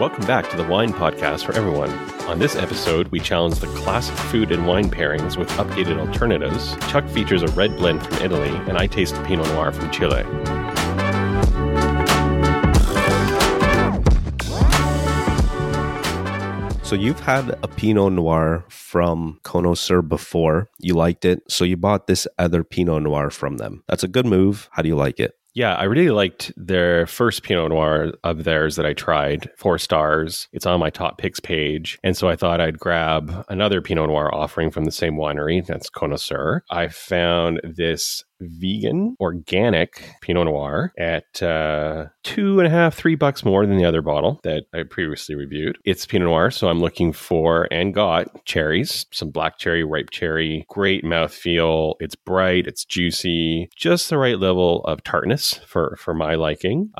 Welcome back to the Wine Podcast for everyone. On this episode, we challenge the classic food and wine pairings with updated alternatives. Chuck features a red blend from Italy, and I taste Pinot Noir from Chile. So you've had a Pinot Noir from Cono Sur before. You liked it, so you bought this other Pinot Noir from them. That's a good move. How do you like it? Yeah, I really liked their first Pinot Noir of theirs that I tried, 4 stars. It's on my top picks page. And so I thought I'd grab another Pinot Noir offering from the same winery. That's Cono Sur. I found this vegan, organic Pinot Noir at $2.50-$3 more than the other bottle that I previously reviewed. It's Pinot Noir, so I'm looking for and got cherries, some black cherry, ripe cherry, great mouthfeel. It's bright, it's juicy, just the right level of tartness for my liking.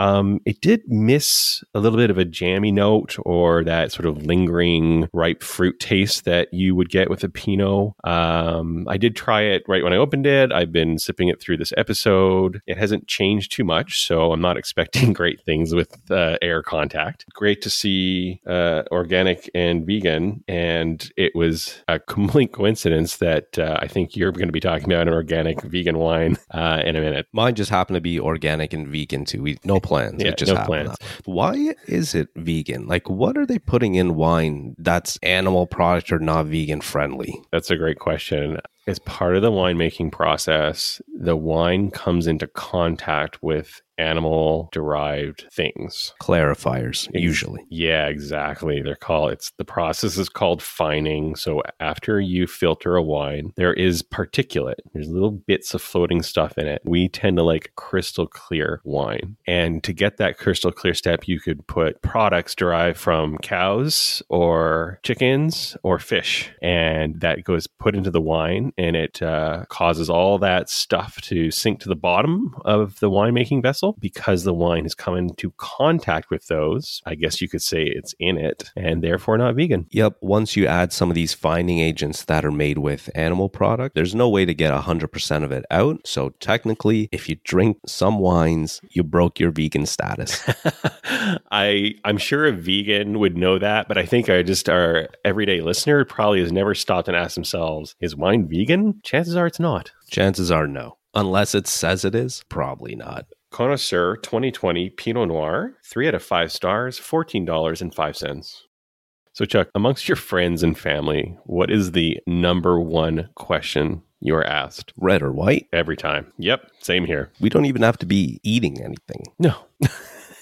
It did miss a little bit of a jammy note or that sort of lingering ripe fruit taste that you would get with a Pinot. I did try it right when I opened it. I've been sipping it through this episode. It hasn't changed too much, so I'm not expecting great things with air contact. Great to see organic and vegan, and it was a complete coincidence that I think you're going to be talking about an organic vegan wine in a minute. Mine just happened to be organic and vegan too. No plans. Yeah, it just no happened. Plans. Why is it vegan? Like, what are they putting in wine that's animal product or not vegan friendly? That's a great question. As part of the winemaking process, the wine comes into contact with animal-derived things. Clarifiers, usually. Yeah, exactly. The process is called fining. So after you filter a wine, there is particulate. There's little bits of floating stuff in it. We tend to like crystal clear wine. And to get that crystal clear step, you could put products derived from cows or chickens or fish. And that goes put into the wine, and it causes all that stuff to sink to the bottom of the winemaking vessel. Because the wine has come into contact with those, I guess you could say it's in it and therefore not vegan. Yep. Once you add some of these fining agents that are made with animal product, there's no way to get 100% of it out. So technically, if you drink some wines, you broke your vegan status. I'm sure a vegan would know that, but I think our everyday listener probably has never stopped and asked themselves, is wine vegan? Chances are it's not. Chances are no. Unless it says it is, probably not. Cono Sur 2020 Pinot Noir, 3 out of 5 stars, $14.05. So Chuck, amongst your friends and family, what is the number one question you are asked? Red or white? Every time. Yep. Same here. We don't even have to be eating anything. No.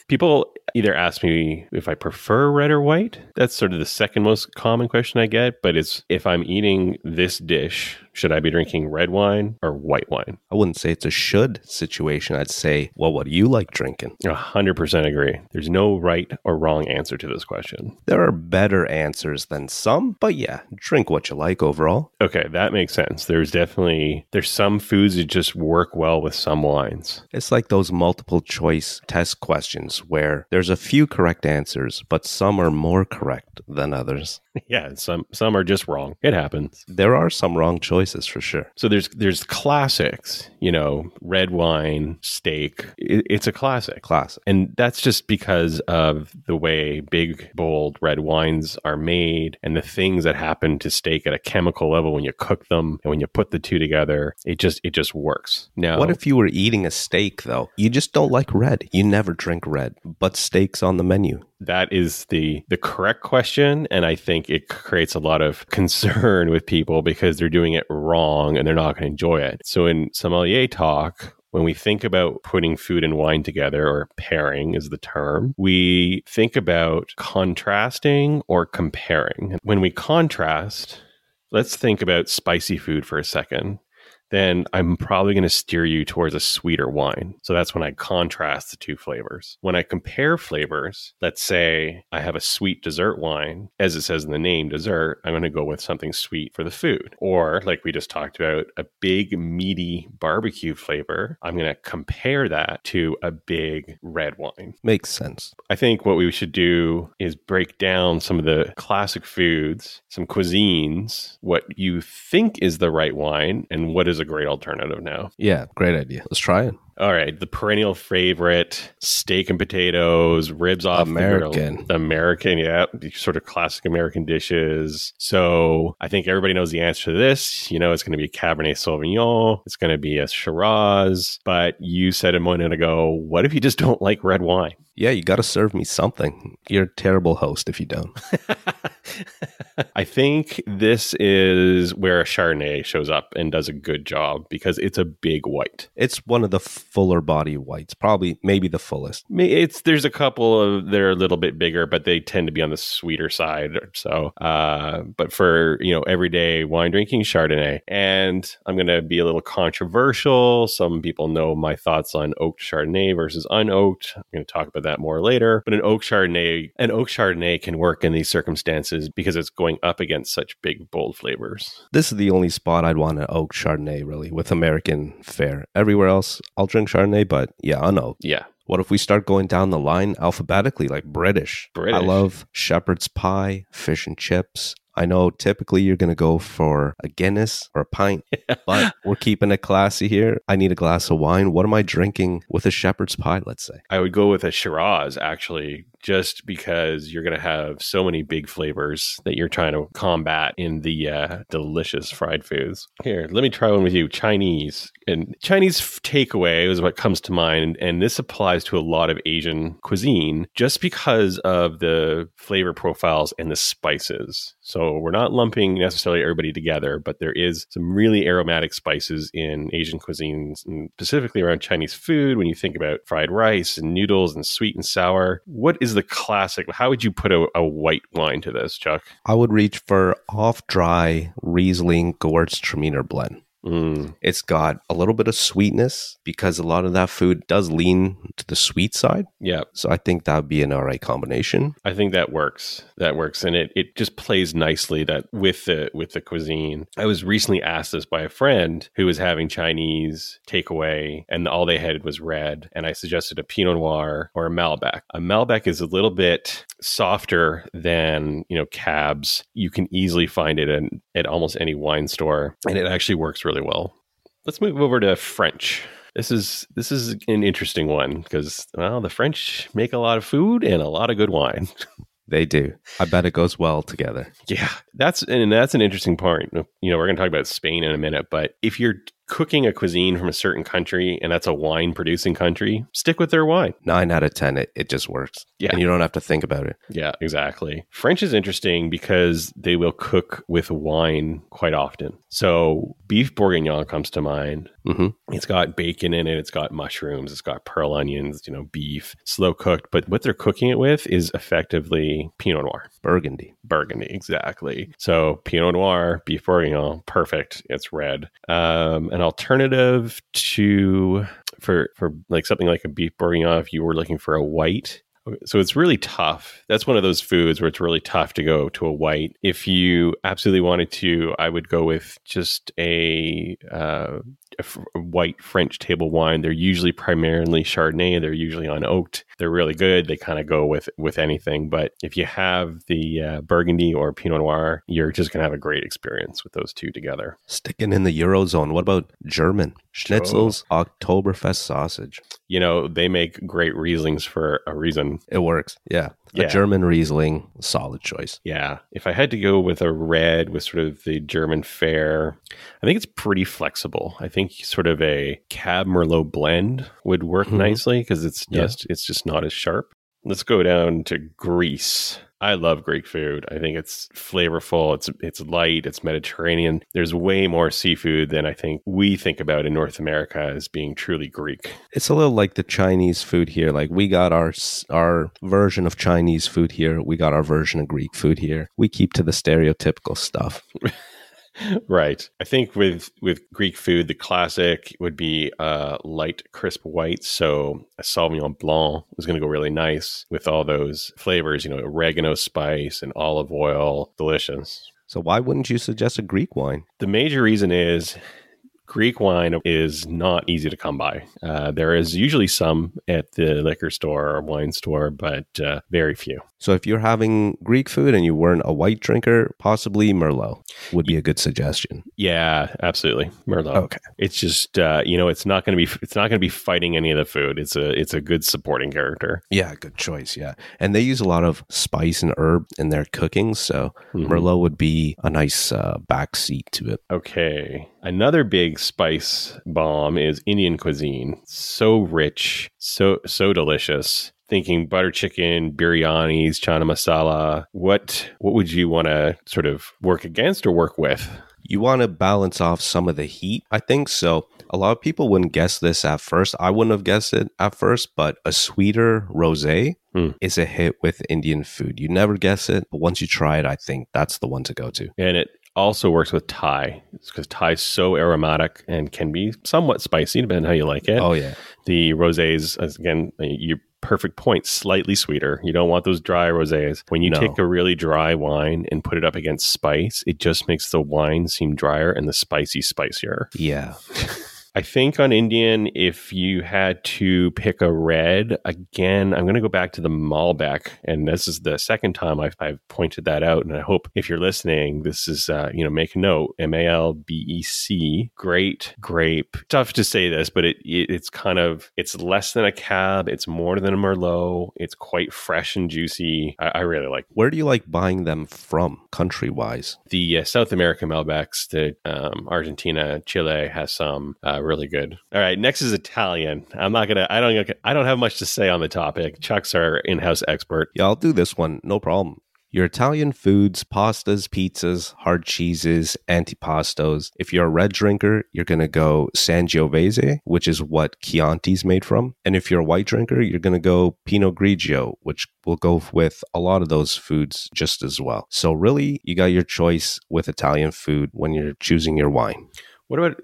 People either ask me if I prefer red or white. That's sort of the second most common question I get, but it's if I'm eating this dish, should I be drinking red wine or white wine? I wouldn't say it's a should situation. I'd say, well, what do you like drinking? 100% agree. There's no right or wrong answer to this question. There are better answers than some, but yeah, drink what you like overall. Okay, that makes sense. There's some foods that just work well with some wines. It's like those multiple choice test questions where there's a few correct answers, but some are more correct than others. Yeah, some are just wrong. It happens. There are some wrong choices for sure. So there's classics, you know, red wine, steak. It's a classic. Classic. And that's just because of the way big, bold red wines are made and the things that happen to steak at a chemical level when you cook them and when you put the two together, it just works. Now, what if you were eating a steak though? You just don't like red. You never drink red, but steak's on the menu. That is the correct question, and I think it creates a lot of concern with people because they're doing it wrong and they're not going to enjoy it. So in sommelier talk, when we think about putting food and wine together, or pairing is the term, we think about contrasting or comparing. When we contrast, let's think about spicy food for a second. Then I'm probably going to steer you towards a sweeter wine. So that's when I contrast the two flavors. When I compare flavors, let's say I have a sweet dessert wine, as it says in the name, dessert, I'm going to go with something sweet for the food. Or like we just talked about, a big meaty barbecue flavor, I'm going to compare that to a big red wine. Makes sense. I think what we should do is break down some of the classic foods, some cuisines, what you think is the right wine, and what is a great alternative now. Yeah, great idea. Let's try it. All right, the perennial favorite, steak and potatoes, ribs off American. The grill. American, yeah, sort of classic American dishes. So I think everybody knows the answer to this. You know, it's going to be Cabernet Sauvignon. It's going to be a Shiraz. But you said a moment ago, what if you just don't like red wine? Yeah, you got to serve me something. You're a terrible host if you don't. I think this is where a Chardonnay shows up and does a good job because it's a big white. It's one of the fuller body whites, probably maybe the fullest. There's a couple of, they're a little bit bigger, but they tend to be on the sweeter side. So, but for, you know, everyday wine drinking, Chardonnay. And I'm going to be a little controversial. Some people know my thoughts on oaked Chardonnay versus unoaked. I'm going to talk about that more later. But an oak Chardonnay can work in these circumstances because it's going up against such big, bold flavors. This is the only spot I'd want an oak Chardonnay, really, with American fare. Everywhere else, I'll drink Chardonnay, but yeah, unoaked. Yeah. What if we start going down the line alphabetically, like British? I love shepherd's pie, fish and chips. I know typically you're going to go for a Guinness or a pint, but we're keeping it classy here. I need a glass of wine. What am I drinking with a shepherd's pie, let's say? I would go with a Shiraz, actually, just because you're going to have so many big flavors that you're trying to combat in the delicious fried foods. Here, let me try one with you. Chinese. And Chinese takeaway is what comes to mind, and this applies to a lot of Asian cuisine just because of the flavor profiles and the spices. So we're not lumping necessarily everybody together, but there is some really aromatic spices in Asian cuisines, and specifically around Chinese food. When you think about fried rice and noodles and sweet and sour, what is the classic? How would you put a white wine to this, Chuck? I would reach for off-dry Riesling Gewürztraminer blend. It's got a little bit of sweetness because a lot of that food does lean to the sweet side. Yeah. So I think that would be an all right combination. I think that works. And it just plays nicely that with the cuisine. I was recently asked this by a friend who was having Chinese takeaway and all they had was red. And I suggested a Pinot Noir or a Malbec. A Malbec is a little bit softer than, you know, cabs. You can easily find it at almost any wine store. And it actually works really well. Let's move over to French. This is an interesting one because, well, the French make a lot of food and a lot of good wine. They do. I bet it goes well together. Yeah. That's an interesting point. You know, we're going to talk about Spain in a minute, but if you're cooking a cuisine from a certain country and that's a wine producing country, stick with their wine. 9 out of 10, it just works. Yeah. And you don't have to think about it. Yeah, exactly. French is interesting because they will cook with wine quite often. So beef bourguignon comes to mind. Mm-hmm. It's got bacon in it. It's got mushrooms. It's got pearl onions, you know, beef, slow cooked. But what they're cooking it with is effectively Pinot Noir. Burgundy, exactly. So Pinot Noir, beef bourguignon, perfect. It's red. An alternative to, for like something like a beef bourguignon, if you were looking for a white. So it's really tough. That's one of those foods where it's really tough to go to a white. If you absolutely wanted to, I would go with just a white French table wine. They're usually primarily Chardonnay. They're usually un-oaked. They're really good. They kind of go with anything. But if you have the Burgundy or Pinot Noir, you're just going to have a great experience with those two together. Sticking in the Eurozone, what about German? Schnitzel's Oktoberfest sausage. You know, they make great Rieslings for a reason. It works. Yeah. A German Riesling, solid choice. Yeah. If I had to go with a red with sort of the German fare, I think it's pretty flexible. I think sort of a Cab Merlot blend would work nicely because it's just not as sharp. Let's go down to Greece. I love Greek food. I think it's flavorful. It's light. It's Mediterranean. There's way more seafood than I think we think about in North America as being truly Greek. It's a little like the Chinese food here. Like we got our version of Chinese food here. We got our version of Greek food here. We keep to the stereotypical stuff. Right. I think with Greek food, the classic would be light, crisp whites. So a Sauvignon Blanc is going to go really nice with all those flavors, you know, oregano spice and olive oil. Delicious. So why wouldn't you suggest a Greek wine? The major reason is Greek wine is not easy to come by. There is usually some at the liquor store or wine store, but very few. So if you're having Greek food and you weren't a white drinker, possibly Merlot would be a good suggestion. Yeah, absolutely. Merlot. Okay. It's just, you know, it's not going to be fighting any of the food. It's a good supporting character. Yeah, good choice. Yeah. And they use a lot of spice and herb in their cooking. So Merlot would be a nice backseat to it. Okay. Another big spice bomb is Indian cuisine. So rich, so delicious. Thinking butter chicken, biryanis, chana masala. What would you want to sort of work against or work with? You want to balance off some of the heat, I think. So a lot of people wouldn't guess this at first. I wouldn't have guessed it at first, but a sweeter rosé is a hit with Indian food. You never guess it, but once you try it, I think that's the one to go to. And it also works with Thai. It's because Thai is so aromatic and can be somewhat spicy, depending on how you like it. Oh, yeah. The rosés, again, you perfect point, slightly sweeter. You don't want those dry rosés. When you take a really dry wine and put it up against spice, it just makes the wine seem drier and the spicy spicier. Yeah. I think on Indian, if you had to pick a red, again, I'm going to go back to the Malbec. And this is the second time I've pointed that out. And I hope if you're listening, this is, make a note, M-A-L-B-E-C, great grape. Tough to say this, but it's less than a cab. It's more than a Merlot. It's quite fresh and juicy. I really like it. Where do you like buying them from country-wise? The South American Malbecs, the Argentina, Chile has some. Really good. All right. Next is Italian. I don't have much to say on the topic. Chuck's our in-house expert. Yeah, I'll do this one. No problem. Your Italian foods, pastas, pizzas, hard cheeses, antipastos. If you're a red drinker, you're going to go Sangiovese, which is what Chianti's made from. And if you're a white drinker, you're going to go Pinot Grigio, which will go with a lot of those foods just as well. So really, you got your choice with Italian food when you're choosing your wine. What about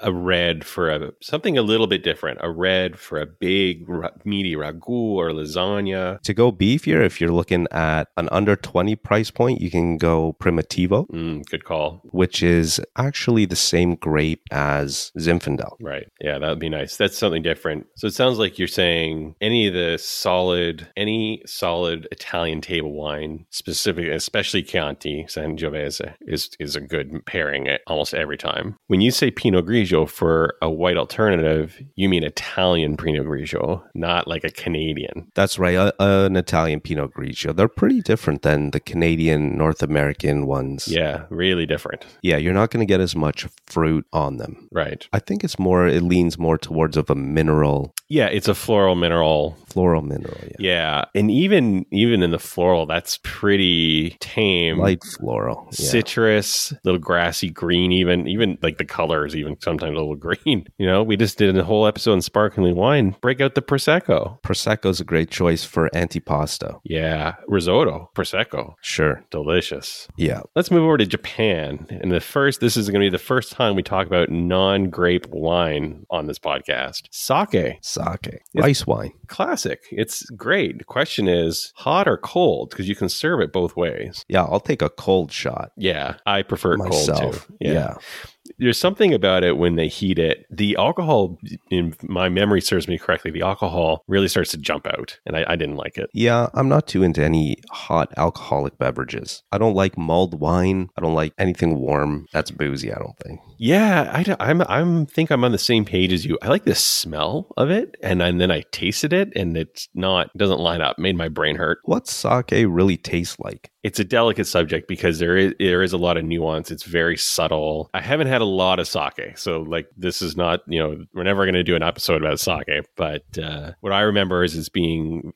a red for something a little bit different? A red for a big meaty ragu or lasagna? To go beefier, if you're looking at an under 20 price point, you can go Primitivo. Good call. Which is actually the same grape as Zinfandel. Right. Yeah, that would be nice. That's something different. So it sounds like you're saying any solid Italian table wine, specifically, especially Chianti, Sangiovese, is a good pairing almost every time. When you say Pinot Grigio for a white alternative, you mean Italian Pinot Grigio, not like a Canadian. That's right, an Italian Pinot Grigio. They're pretty different than the Canadian, North American ones. Yeah, really different. Yeah, you're not going to get as much fruit on them. Right. I think it leans more towards of a mineral. Yeah, it's a floral mineral. Floral mineral, yeah. Yeah, and even in the floral, that's pretty tame. Light floral. Yeah. Citrus, little grassy green, even like the colors, even sometimes a little green. You know, we just did a whole episode on sparkling wine. Break out the Prosecco. Prosecco is a great choice for antipasto. Yeah. Risotto. Prosecco. Sure. Delicious. Yeah. Let's move over to Japan. And this is going to be the first time we talk about non-grape wine on this podcast. Sake. Sake. Rice wine. Classic. It's great. The question is hot or cold? Because you can serve it both ways. Yeah. I'll take a cold shot. Yeah. I prefer cold too. Yeah. There's something about it when they heat it. The alcohol, in my memory serves me correctly, the alcohol really starts to jump out, and I didn't like it. Yeah, I'm not too into any hot alcoholic beverages. I don't like mulled wine. I don't like anything warm that's boozy, I don't think. Yeah, I think I'm on the same page as you. I like the smell of it, and then I tasted it, and it doesn't line up. Made my brain hurt. What's sake really taste like? It's a delicate subject because there is a lot of nuance. It's very subtle. I haven't had a lot of sake. So like this is not, you know, we're never going to do an episode about sake. But what I remember is it's being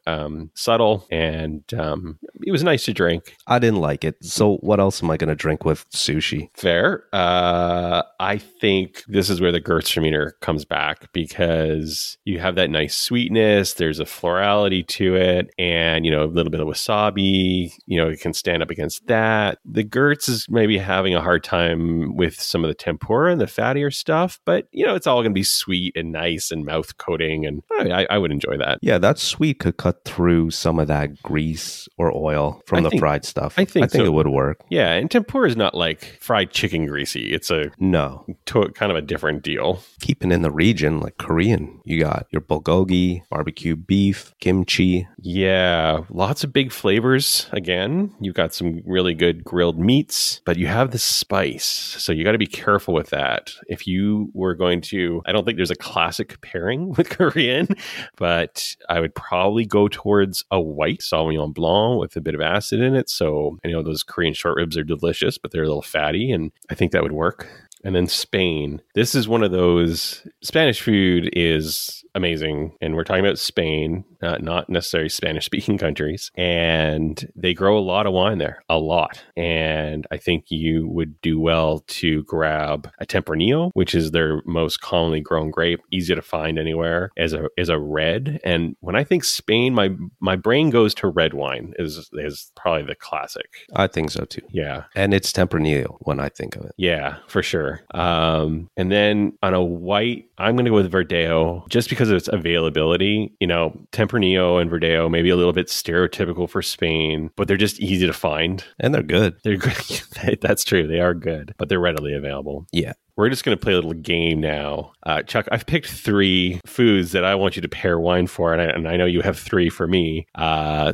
subtle and it was nice to drink. I didn't like it. So what else am I going to drink with sushi? Fair. I think this is where the Gewürztraminer comes back because you have that nice sweetness. There's a florality to it and, you know, a little bit of wasabi, you know, it can stand up against that. The Gewürz is maybe having a hard time with some of the tempura and the fattier stuff, but you know, it's all going to be sweet and nice and mouth coating, and I would enjoy that. Yeah, that sweet could cut through some of that grease or oil from the fried stuff. I think so. It would work. Yeah, and tempura is not like fried chicken greasy. It's kind of a different deal. Keeping in the region, like Korean, you got your bulgogi, barbecue beef, kimchi. Yeah, lots of big flavors again. You've got some really good grilled meats, but you have the spice. So you got to be careful with that. If you were going to, I don't think there's a classic pairing with Korean, but I would probably go towards a white Sauvignon Blanc with a bit of acid in it. So I know those Korean short ribs are delicious, but they're a little fatty, and I think that would work. And then Spain. This is one of those. Spanish food is amazing. And we're talking about Spain, not necessarily Spanish-speaking countries. And they grow a lot of wine there, a lot. And I think you would do well to grab a Tempranillo, which is their most commonly grown grape, easy to find anywhere, as a red. And when I think Spain, my brain goes to red wine is probably the classic. I think so too. Yeah. And it's Tempranillo when I think of it. Yeah, for sure. And then on a white, I'm going to go with Verdeo just because of its availability. You know, Tempranillo and Verdeo maybe a little bit stereotypical for Spain, but they're just easy to find. And they're good. They're good. That's true. They are good, but they're readily available. Yeah. We're just going to play a little game now. Chuck, I've picked three foods that I want you to pair wine for, and I know you have three for me.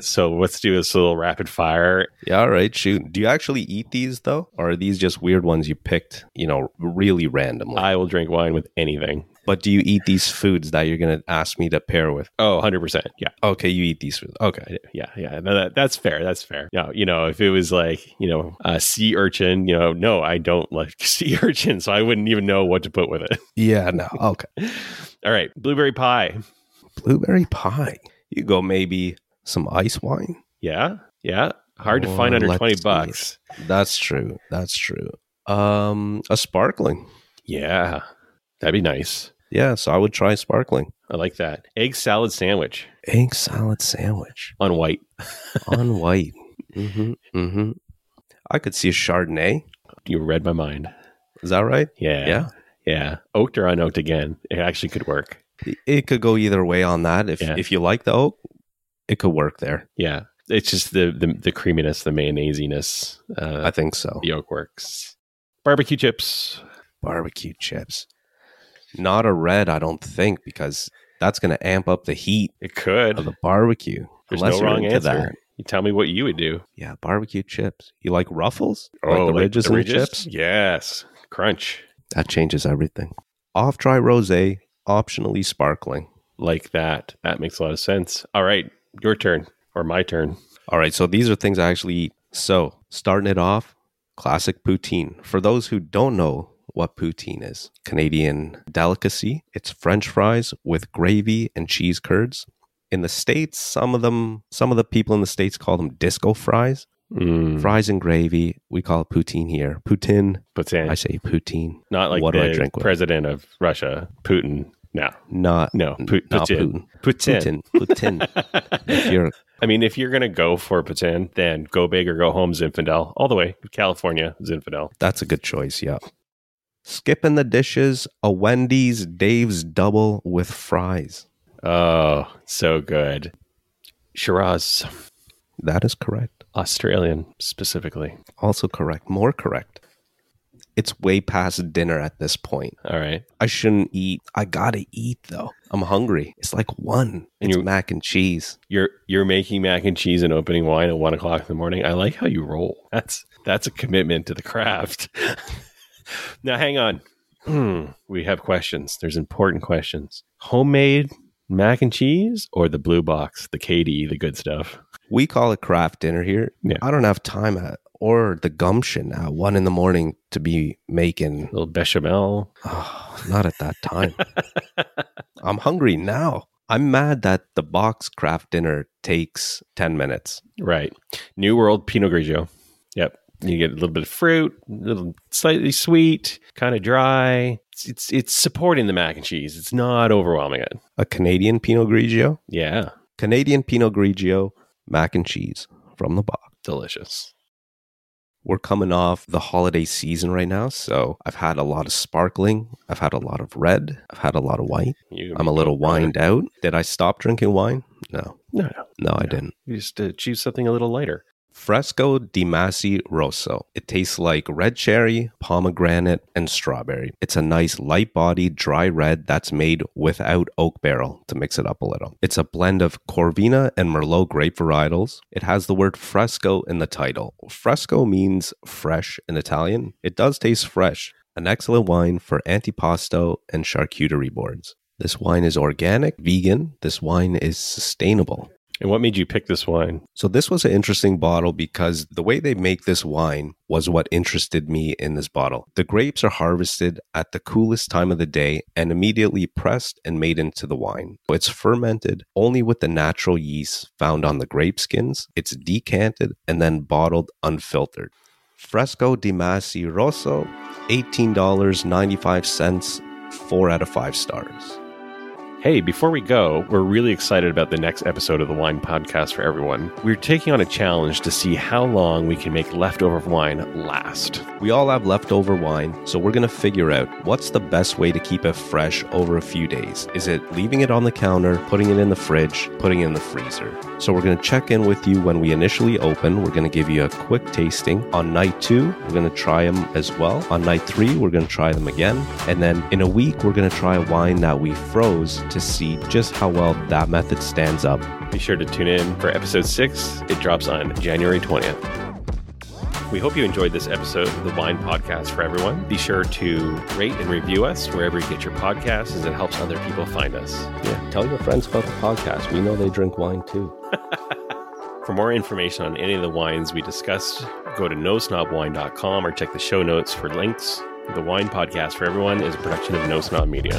So let's do this little rapid fire. Yeah, all right, shoot. Do you actually eat these, though? Or are these just weird ones you picked, you know, really randomly? I will drink wine with anything. But do you eat these foods that you're going to ask me to pair with? Oh, 100%. Yeah. Okay, you eat these foods. Okay. Yeah, yeah. No, that's fair. That's fair. Yeah, you know, if it was like, you know, a sea urchin, you know, no, I don't like sea urchin, so I wouldn't even know what to put with it. Yeah, no. Okay. All right. Blueberry pie. Blueberry pie. You go maybe some ice wine. Yeah, yeah. Hard to find under $20. That's true. That's true. A sparkling. Yeah. That'd be nice. Yeah, so I would try sparkling. I like that. Egg salad sandwich. Egg salad sandwich. On white. On white. Mm-hmm. Mm-hmm. I could see a Chardonnay. You read my mind. Is that right? Yeah. Yeah. Yeah. Oaked or unoaked again. It actually could work. It could go either way on that. If you like the oak, it could work there. Yeah. It's just the creaminess, the mayonnaisiness. I think so. The oak works. Barbecue chips. Barbecue chips. Not a red, I don't think, because that's going to amp up the heat. It could. Of the barbecue. There's no wrong answer. That. You tell me what you would do. Yeah, barbecue chips. You like ruffles? Like the ridges? Chips? Yes. Crunch. That changes everything. Off dry rosé, optionally sparkling. Like that. That makes a lot of sense. All right, your turn or my turn. All right, so these are things I actually eat. So starting it off, classic poutine. For those who don't know what poutine is. Canadian delicacy. It's French fries with gravy and cheese curds. In the States, some of the people in the States call them disco fries. Fries and gravy. We call it poutine here. Poutine. I say poutine. Not like what the president of Russia, Putin. Putin. If you're going to go for Putin, then go big or go home, Zinfandel. All the way, California, Zinfandel. That's a good choice, yeah. Skipping the dishes, a Wendy's Dave's Double with fries. Oh, so good. Shiraz. That is correct. Australian, specifically. Also correct. More correct. It's way past dinner at this point. All right. I shouldn't eat. I gotta eat though. I'm hungry. It's like one. It's mac and cheese. You're making mac and cheese and opening wine at 1 o'clock in the morning. I like how you roll. That's a commitment to the craft. Now, hang on. We have questions. There's important questions. Homemade mac and cheese or the blue box, the KD, the good stuff. We call it craft dinner here. Yeah. I don't have time or the gumption at 1 a.m. to be making a little bechamel. Oh, not at that time. I'm hungry now. I'm mad that the box craft dinner takes 10 minutes. Right. New World Pinot Grigio. Yep. You get a little bit of fruit, a little slightly sweet, kind of dry. It's supporting the mac and cheese. It's not overwhelming it. A Canadian Pinot Grigio? Yeah. Canadian Pinot Grigio, mac and cheese from the box. Delicious. We're coming off the holiday season right now, so I've had a lot of sparkling. I've had a lot of red. I've had a lot of white. I'm a little wined out. Did I stop drinking wine? No, I didn't. You just choose something a little lighter. Fresco di Masi Rosso. It tastes like red cherry, pomegranate, and strawberry. It's a nice light-bodied dry red that's made without oak barrel to mix it up a little. It's a blend of Corvina and Merlot grape varietals. It has the word fresco in the title. Fresco means fresh in Italian. It does taste fresh. An excellent wine for antipasto and charcuterie boards. This wine is organic, vegan. This wine is sustainable. And what made you pick this wine? So this was an interesting bottle because the way they make this wine was what interested me in this bottle. The grapes are harvested at the coolest time of the day and immediately pressed and made into the wine. It's fermented only with the natural yeast found on the grape skins. It's decanted and then bottled unfiltered. Fresco di Masi Rosso, $18.95, 4 out of 5 stars. Hey, before we go, we're really excited about the next episode of the Wine Podcast for Everyone. We're taking on a challenge to see how long we can make leftover wine last. We all have leftover wine, so we're going to figure out what's the best way to keep it fresh over a few days. Is it leaving it on the counter, putting it in the fridge, putting it in the freezer? So we're going to check in with you when we initially open. We're going to give you a quick tasting. On night 2, we're going to try them as well. On night 3, we're going to try them again. And then in a week, we're going to try wine that we froze to see just how well that method stands up. Be sure to tune in for episode 6. It drops on January 20th. We hope you enjoyed this episode of the Wine Podcast for Everyone. Be sure to rate and review us wherever you get your podcasts, as it helps other people find us. Yeah, tell your friends about the podcast. We know they drink wine too. For more information on any of the wines we discussed, go to nosnobwine.com or check the show notes for links. The Wine Podcast for Everyone is a production of No Snob Media.